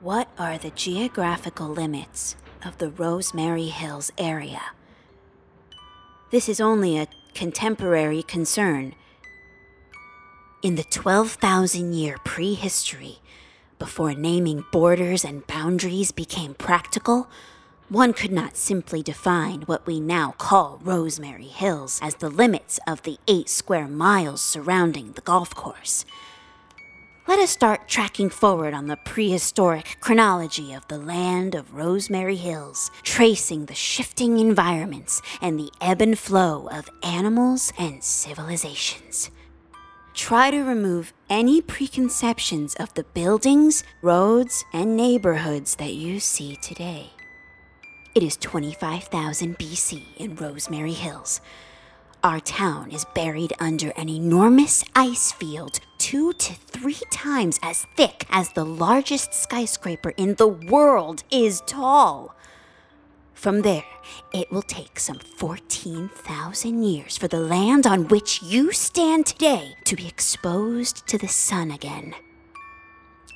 What are the geographical limits of the Rosemary Hills area? This is only a contemporary concern. In the 12,000-year prehistory, before naming borders and boundaries became practical, one could not simply define what we now call Rosemary Hills as the limits of the 8 square miles surrounding the golf course. Let us start tracking forward on the prehistoric chronology of the land of Rosemary Hills, tracing the shifting environments and the ebb and flow of animals and civilizations. Try to remove any preconceptions of the buildings, roads, and neighborhoods that you see today. It is 25,000 BC in Rosemary Hills. Our town is buried under an enormous ice field 2 to 3 times as thick as the largest skyscraper in the world is tall. From there, it will take some 14,000 years for the land on which you stand today to be exposed to the sun again.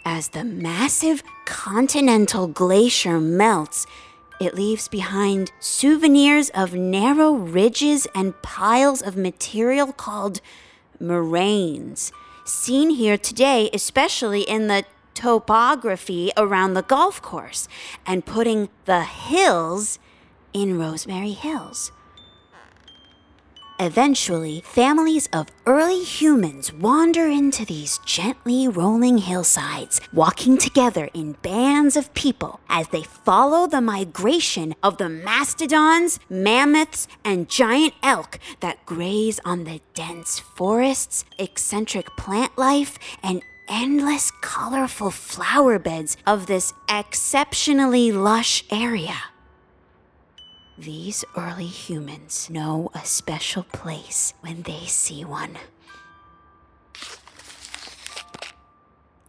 As the massive continental glacier melts, it leaves behind souvenirs of narrow ridges and piles of material called moraines, seen here today, especially in the topography around the golf course, and putting the hills in Rosemary Hills. Eventually, families of early humans wander into these gently rolling hillsides, walking together in bands of people as they follow the migration of the mastodons, mammoths, and giant elk that graze on the dense forests, eccentric plant life, and endless colorful flower beds of this exceptionally lush area. These early humans know a special place when they see one.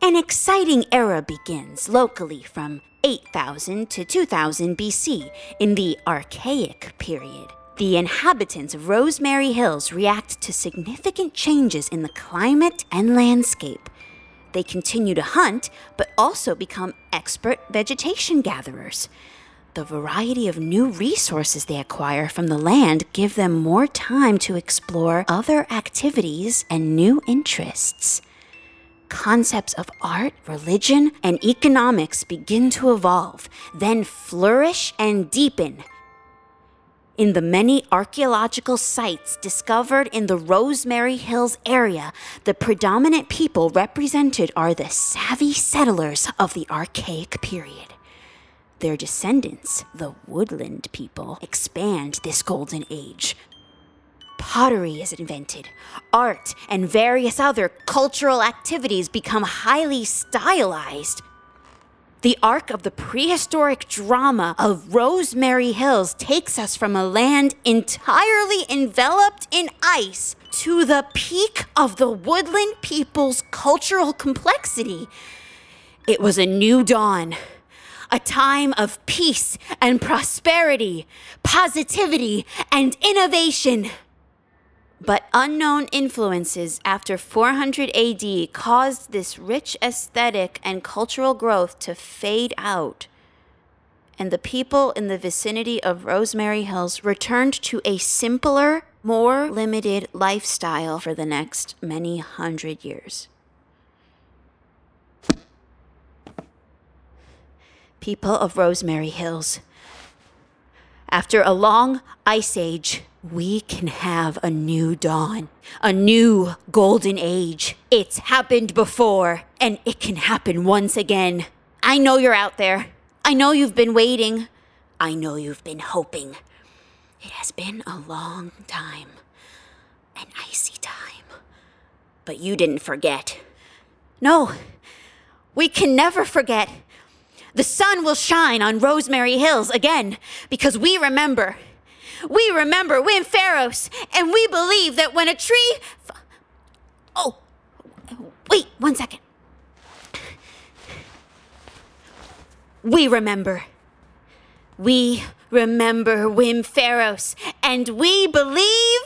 An exciting era begins locally from 8,000 to 2,000 BC. In the Archaic period, the inhabitants of Rosemary Hills react to significant changes in the climate and landscape. They continue to hunt, but also become expert vegetation gatherers. The variety of new resources they acquire from the land give them more time to explore other activities and new interests. Concepts of art, religion, and economics begin to evolve, then flourish and deepen. In the many archaeological sites discovered in the Rosemary Hills area, the predominant people represented are the savvy settlers of the Archaic period. Their descendants, the woodland people, expand this golden age. Pottery is invented. Art and various other cultural activities become highly stylized. The arc of the prehistoric drama of Rosemary Hills takes us from a land entirely enveloped in ice to the peak of the woodland people's cultural complexity. It was a new dawn, a time of peace and prosperity, positivity and innovation. But unknown influences after 400 AD caused this rich aesthetic and cultural growth to fade out, and the people in the vicinity of Rosemary Hills returned to a simpler, more limited lifestyle for the next many hundred years. People of Rosemary Hills, after a long ice age, we can have a new dawn, a new golden age. It's happened before, and it can happen once again. I know you're out there. I know you've been waiting. I know you've been hoping. It has been a long time, an icy time. But you didn't forget. No, we can never forget. The sun will shine on Rosemary Hills again, because we remember. We remember Wim Pharos, and we believe that when a tree... Oh, wait, 1 second. We remember. We remember Wim Pharos, and we believe...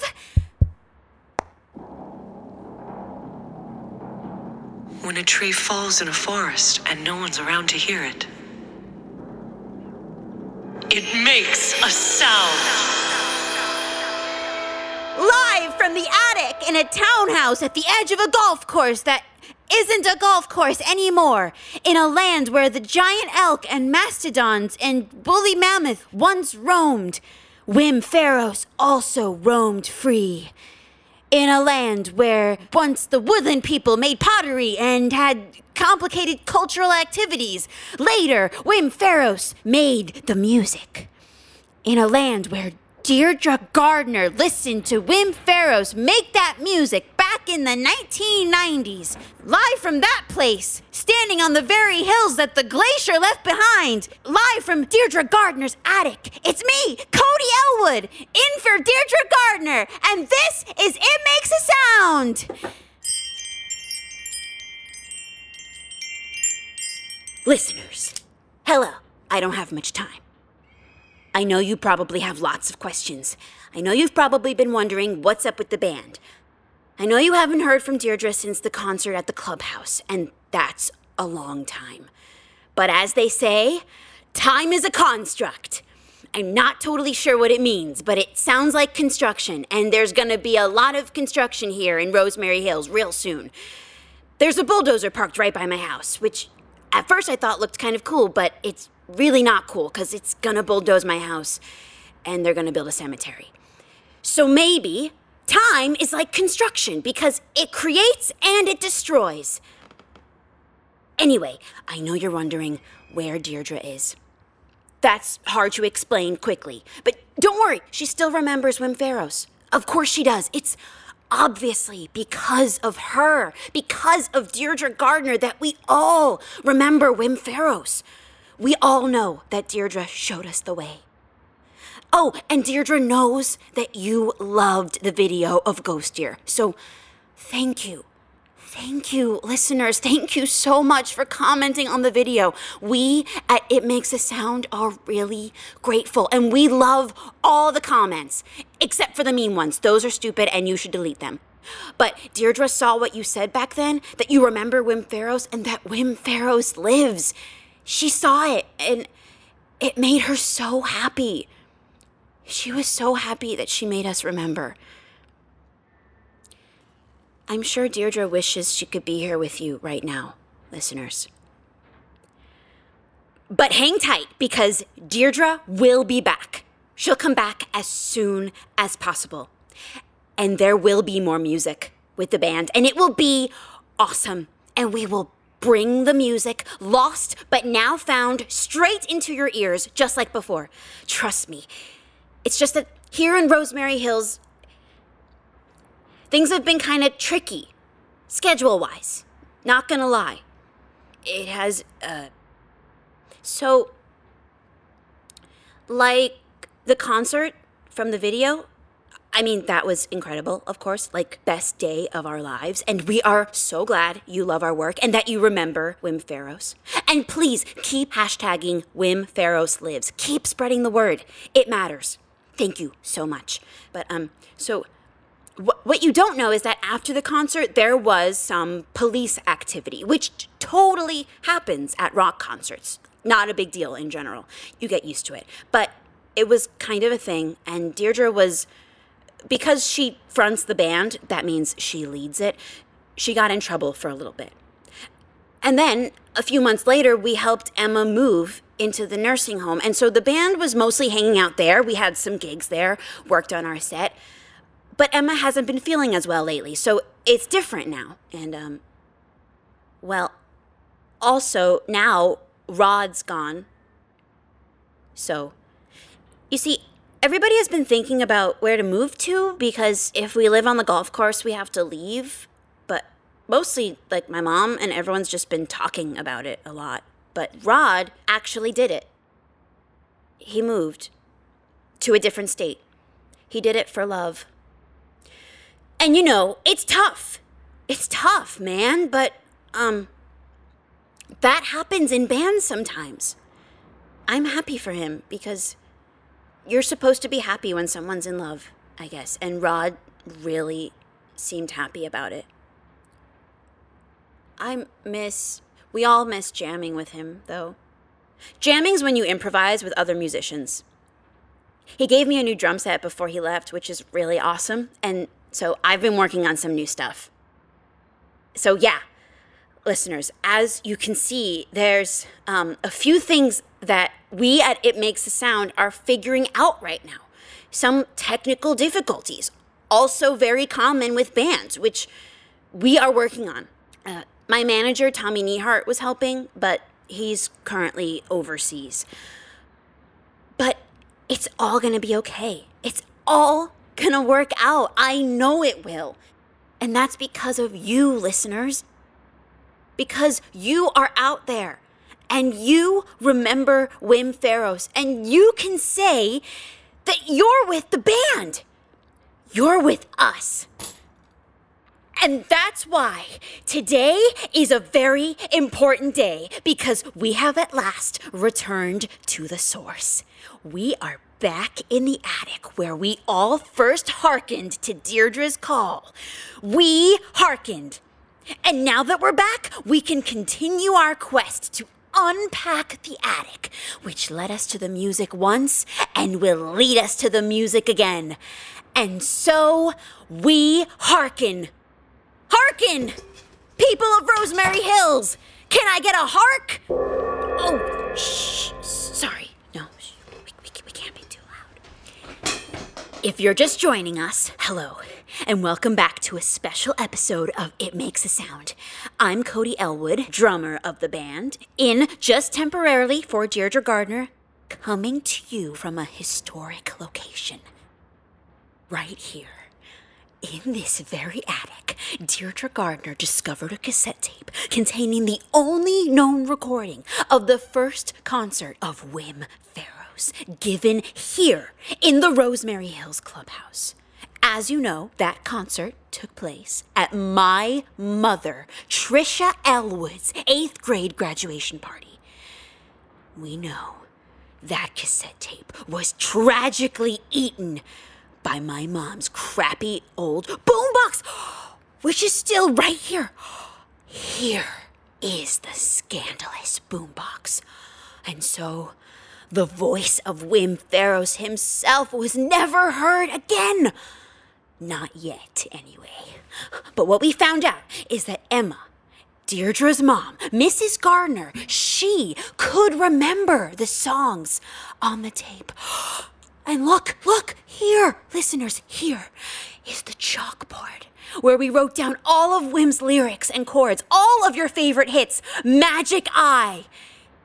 When a tree falls in a forest and no one's around to hear it, it makes a sound. Live from the attic in a townhouse at the edge of a golf course that isn't a golf course anymore, in a land where the giant elk and mastodons and woolly mammoth once roamed, Wim Pharos also roamed free. In a land where once the woodland people made pottery and had complicated cultural activities, later Wim Pharos made the music. In a land where Deirdre Gardner listened to Wim Pharos make that music back in the 1990s. Live from that place, standing on the very hills that the glacier left behind. Live from Deirdre Gardner's attic. It's me, Cody Elwood, in for Deirdre Gardner, and this is It Makes a Sound. Listeners, hello. I don't have much time. I know you probably have lots of questions. I know you've probably been wondering what's up with the band. I know you haven't heard from Deirdre since the concert at the clubhouse, and that's a long time. But as they say, time is a construct. I'm not totally sure what it means, but it sounds like construction, and there's gonna be a lot of construction here in Rosemary Hills real soon. There's a bulldozer parked right by my house, which at first I thought looked kind of cool, but it's really not cool, because it's gonna bulldoze my house, and they're gonna build a cemetery. So maybe time is like construction, because it creates and it destroys. Anyway, I know you're wondering where Deirdre is. That's hard to explain quickly, but don't worry, she still remembers Wim Pharos. Of course she does. It's obviously because of her, because of Deirdre Gardner, that we all remember Wim Pharos. We all know that Deirdre showed us the way. Oh, and Deirdre knows that you loved the video of Ghost Deer. So thank you. Thank you, listeners. Thank you so much for commenting on the video. We at It Makes a Sound are really grateful, and we love all the comments, except for the mean ones. Those are stupid, and you should delete them. But Deirdre saw what you said back then, that you remember Wim Pharos and that Wim Pharos lives. She saw it, and it made her so happy. She was so happy that she made us remember. I'm sure Deirdre wishes she could be here with you right now, listeners. But hang tight, because Deirdre will be back. She'll come back as soon as possible. And there will be more music with the band, and it will be awesome, and we will bring the music, lost but now found, straight into your ears, just like before. Trust me. It's just that here in Rosemary Hills, things have been kind of tricky, schedule-wise. Not gonna lie. It has So, like, the concert from the video, I mean, that was incredible, of course, like, best day of our lives. And we are so glad you love our work and that you remember Wim Pharos. And please keep hashtagging Wim Pharos Lives. Keep spreading the word. It matters. Thank you so much. But, so... What you don't know is that after the concert, there was some police activity, which totally happens at rock concerts. Not a big deal in general. You get used to it. But it was kind of a thing, and Deirdre was, because she fronts the band, that means she leads it, she got in trouble for a little bit. And then, a few months later, we helped Emma move into the nursing home, and so the band was mostly hanging out there. We had some gigs there, worked on our set. But Emma hasn't been feeling as well lately, so it's different now. And, well, also, now, Rod's gone. So, you see, everybody has been thinking about where to move to, because if we live on the golf course, we have to leave. But mostly, like, my mom and everyone's just been talking about it a lot. But Rod actually did it. He moved to a different state. He did it for love. And, you know, it's tough. It's tough, man. But, that happens in bands sometimes. I'm happy for him because you're supposed to be happy when someone's in love, I guess. And Rod really seemed happy about it. We all miss jamming with him, though. Jamming's when you improvise with other musicians. He gave me a new drum set before he left, which is really awesome. And... so I've been working on some new stuff. So yeah, listeners, as you can see, there's a few things that we at It Makes a Sound are figuring out right now. Some technical difficulties, also very common with bands, which we are working on. My manager, Tommy Nehart, was helping, but he's currently overseas. But it's all gonna be okay. It's all gonna work out. I know it will. And that's because of you, listeners. Because you are out there and you remember Wim Pharos and you can say that you're with the band. You're with us. And that's why today is a very important day, because we have at last returned to the source. We are back in the attic where we all first hearkened to Deirdre's call. We hearkened. And now that we're back, we can continue our quest to unpack the attic, which led us to the music once and will lead us to the music again. And so we hearken. Hearken! People of Rosemary Hills! Can I get a hark? Oh, shh. Sorry. No, we can't be too loud. If you're just joining us, hello, and welcome back to a special episode of It Makes a Sound. I'm Cody Elwood, drummer of the band, in just temporarily for Deirdre Gardner, coming to you from a historic location. Right here. In this very attic, Deirdre Gardner discovered a cassette tape containing the only known recording of the first concert of Wim Pharos, given here in the Rosemary Hills Clubhouse. As you know, that concert took place at my mother, Trisha Elwood's 8th grade graduation party. We know that cassette tape was tragically eaten by my mom's crappy old boombox, which is still right here. Here is the scandalous boombox. And so, the voice of Wim Pharos himself was never heard again. Not yet, anyway. But what we found out is that Emma, Deirdre's mom, Mrs. Gardner, she could remember the songs on the tape. And look, here, listeners, here is the chalkboard where we wrote down all of Wim's lyrics and chords, all of your favorite hits. Magic Eye,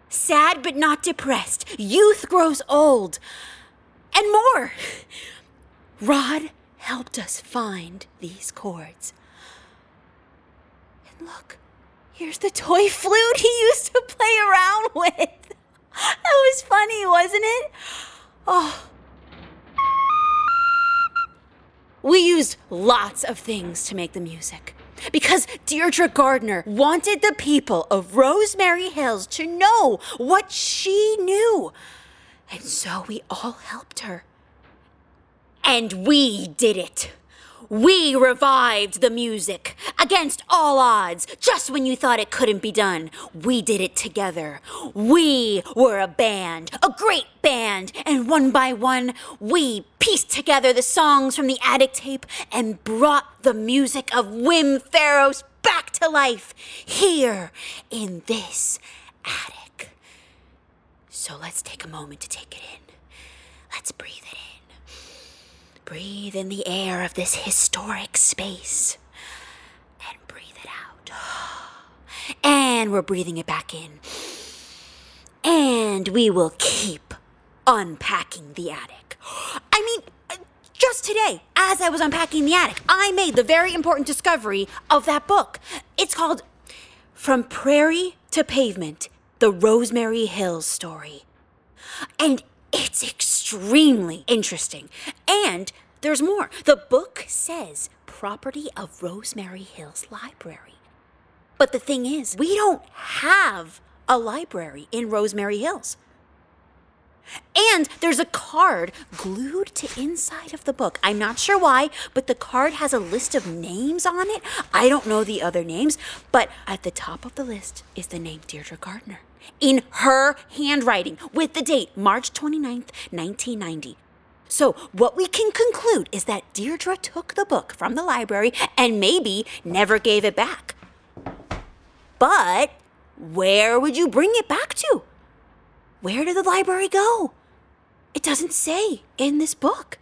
Sad But Not Depressed, Youth Grows Old, and more. Rod helped us find these chords. And look, here's the toy flute he used to play around with. That was funny, wasn't it? Oh. We used lots of things to make the music, because Deirdre Gardner wanted the people of Rosemary Hills to know what she knew. And so we all helped her. And we did it. We revived the music, against all odds, just when you thought it couldn't be done. We did it together. We were a band, a great band, and one by one, we pieced together the songs from the attic tape and brought the music of Wim Pharos back to life here in this attic. So let's take a moment to take it in. Let's breathe it in. Breathe in the air of this historic space and breathe it out. And we're breathing it back in. And we will keep unpacking the attic. I mean, just today, as I was unpacking the attic, I made the very important discovery of that book. It's called From Prairie to Pavement, The Rosemary Hills Story. And it's extremely interesting. And there's more. The book says property of Rosemary Hills Library. But the thing is, we don't have a library in Rosemary Hills. And there's a card glued to inside of the book. I'm not sure why, but the card has a list of names on it. I don't know the other names, but at the top of the list is the name Deirdre Gardner, in her handwriting, with the date March 29th, 1990. So what we can conclude is that Deirdre took the book from the library and maybe never gave it back. But where would you bring it back to? Where did the library go? It doesn't say in this book.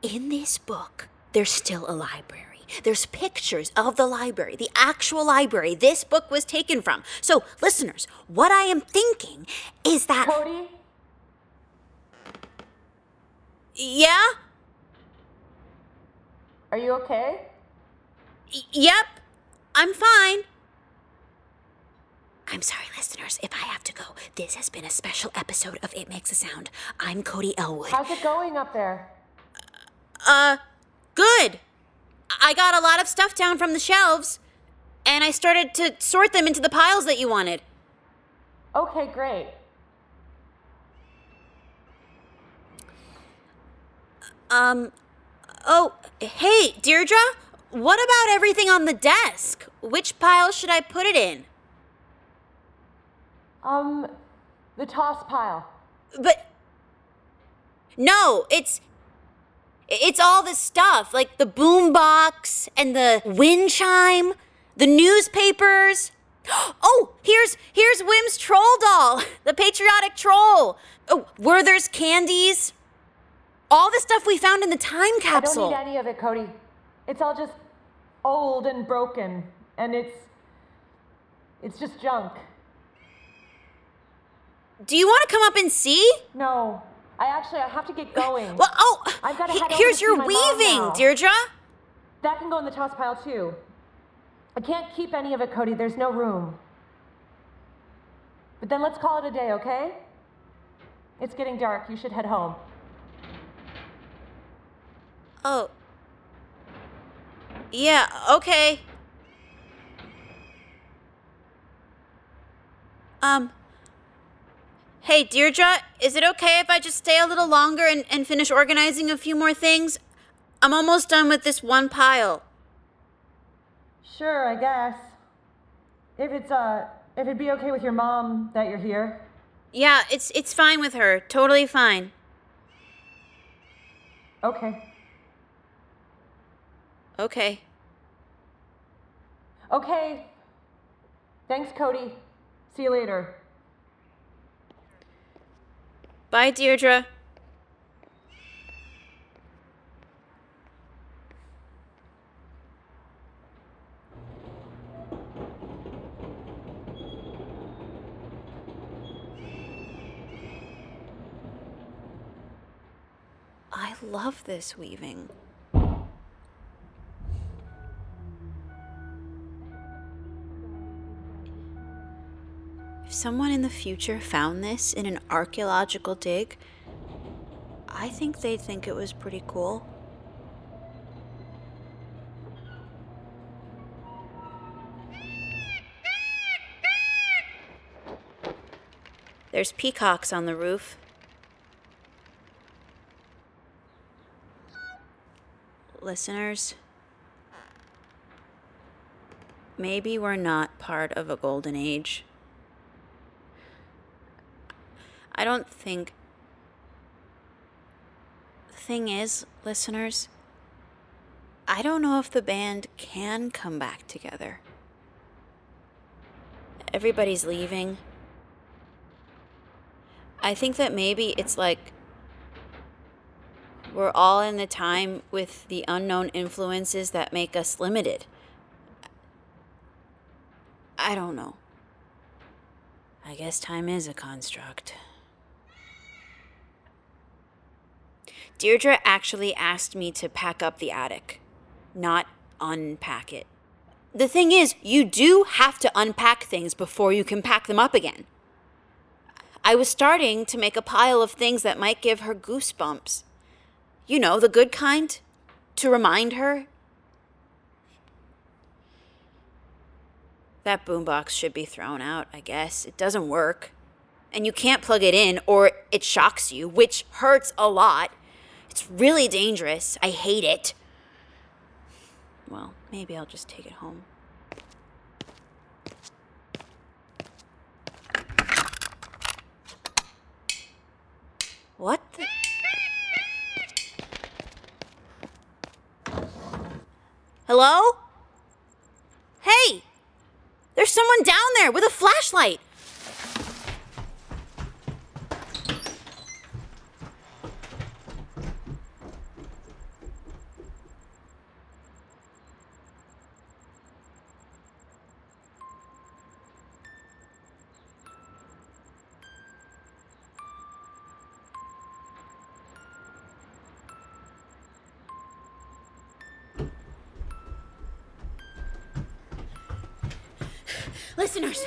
In this book, there's still a library. There's pictures of the library, the actual library this book was taken from. So, listeners, what I am thinking is that... Cody? Yeah? Are you okay? Yep, I'm fine. I'm sorry, listeners, if I have to go. This has been a special episode of It Makes a Sound. I'm Cody Elwood. How's it going up there? Good. I got a lot of stuff down from the shelves, and I started to sort them into the piles that you wanted. Okay, great. Oh, hey, Deirdre, what about everything on the desk? Which pile should I put it in? The toss pile. But, no, It's all this stuff, like the boombox and the wind chime, the newspapers. Oh, here's Wim's troll doll, the patriotic troll. Oh, Werther's candies. All the stuff we found in the time capsule. I don't need any of it, Cody. It's all just old and broken, and it's just junk. Do you want to come up and see? No. I have to get going. Well, I've got to head here's your weaving, Deirdre. That can go in the toss pile too. I can't keep any of it, Cody. There's no room. But then let's call it a day, okay? It's getting dark. You should head home. Oh. Yeah, okay. Hey, Deirdre, is it okay if I just stay a little longer and finish organizing a few more things? I'm almost done with this one pile. Sure, I guess. If it'd be okay with your mom that you're here. Yeah, it's fine with her. Totally fine. Okay. Okay. Okay. Thanks, Cody. See you later. Bye, Deirdre. I love this weaving. If someone in the future found this in an archaeological dig, I think they'd think it was pretty cool. There's peacocks on the roof. Listeners, maybe we're not part of a golden age. I don't think... The thing is, listeners, I don't know if the band can come back together. Everybody's leaving. I think that maybe it's like we're all in the time with the unknown influences that make us limited. I don't know. I guess time is a construct. Deirdre actually asked me to pack up the attic, not unpack it. The thing is, you do have to unpack things before you can pack them up again. I was starting to make a pile of things that might give her goosebumps. You know, the good kind, to remind her. That boombox should be thrown out, I guess. It doesn't work. And you can't plug it in or it shocks you, which hurts a lot. It's really dangerous. I hate it. Well, maybe I'll just take it home. What the... Hello? Hey! There's someone down there with a flashlight! Listeners,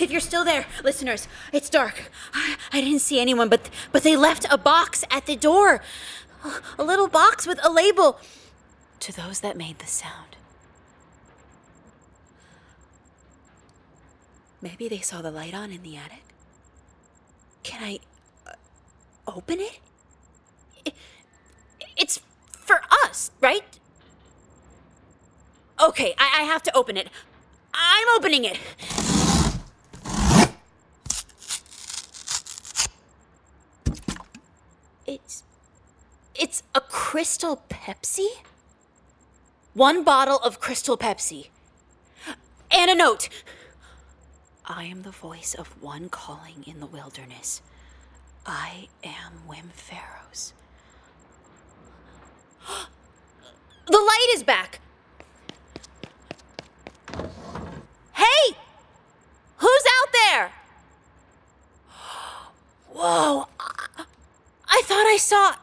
if you're still there, listeners, it's dark. I didn't see anyone, but they left a box at the door. A little box with a label. To those that made the sound. Maybe they saw the light on in the attic. Can I open it? It's for us, right? Okay, I have to open it. I'm opening it. It's a Crystal Pepsi? One bottle of Crystal Pepsi. And a note. I am the voice of one calling in the wilderness. I am Wim Pharos. The light is back. Hey! Who's out there? Whoa! I thought I saw...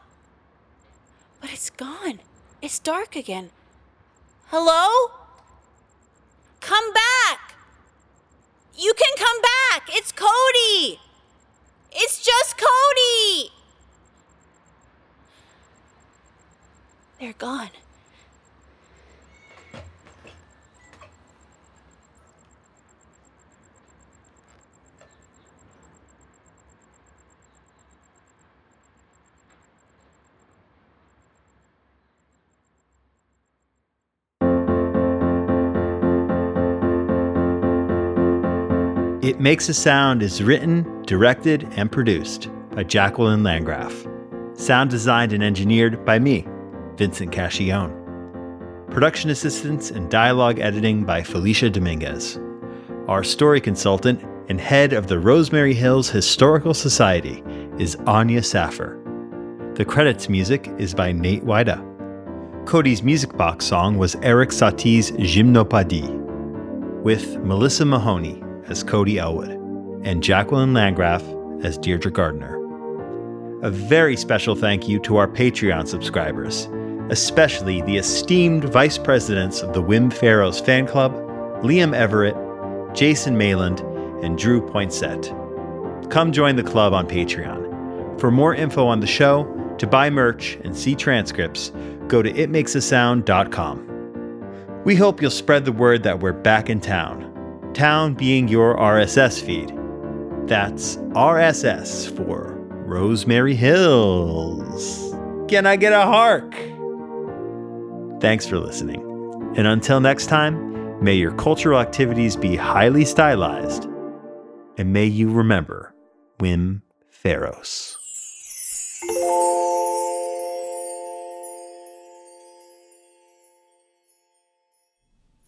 But it's gone. It's dark again. Hello? Come back! You can come back! It's Cody! It's just Cody! They're gone. It Makes a Sound is written, directed, and produced by Jacquelyn Landgraf. Sound designed and engineered by me, Vincent Cacchione. Production assistance and dialogue editing by Felicia Dominguez. Our story consultant and head of the Rosemary Hills Historical Society is Anya Saffer. The credits music is by Nate Weida. Cody's music box song was Eric Satie's Gymnopédie, with Melissa Mahoney as Cody Elwood, and Jacquelyn Landgraf as Deirdre Gardner. A very special thank you to our Patreon subscribers, especially the esteemed vice presidents of the Wim Pharos Fan Club, Liam Everett, Jason Mayland, and Drew Poinsett. Come join the club on Patreon. For more info on the show, to buy merch and see transcripts, go to itmakesasound.com. We hope you'll spread the word that we're back in town. Town being your RSS feed. That's RSS for Rosemary Hills. Can I get a hark? Thanks for listening. And until next time, may your cultural activities be highly stylized. And may you remember Wim Pharos.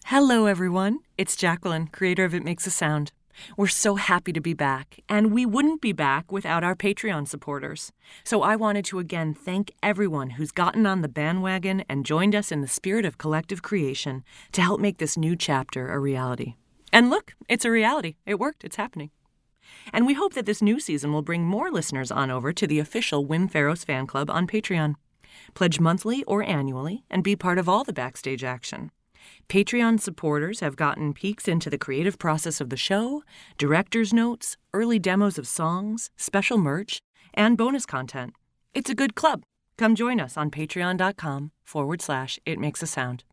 Hello, everyone. It's Jacquelyn, creator of It Makes a Sound. We're so happy to be back, and we wouldn't be back without our Patreon supporters. So I wanted to again thank everyone who's gotten on the bandwagon and joined us in the spirit of collective creation to help make this new chapter a reality. And look, it's a reality. It worked. It's happening. And we hope that this new season will bring more listeners on over to the official Wim Pharos fan club on Patreon. Pledge monthly or annually and be part of all the backstage action. Patreon supporters have gotten peeks into the creative process of the show, director's notes, early demos of songs, special merch, and bonus content. It's a good club. Come join us on patreon.com/It Makes a Sound.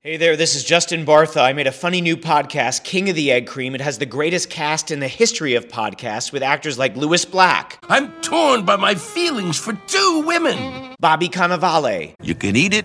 Hey there, this is Justin Bartha. I made a funny new podcast, King of the Egg Cream. It has the greatest cast in the history of podcasts with actors like Lewis Black. I'm torn by my feelings for two women. Bobby Cannavale. You can eat it,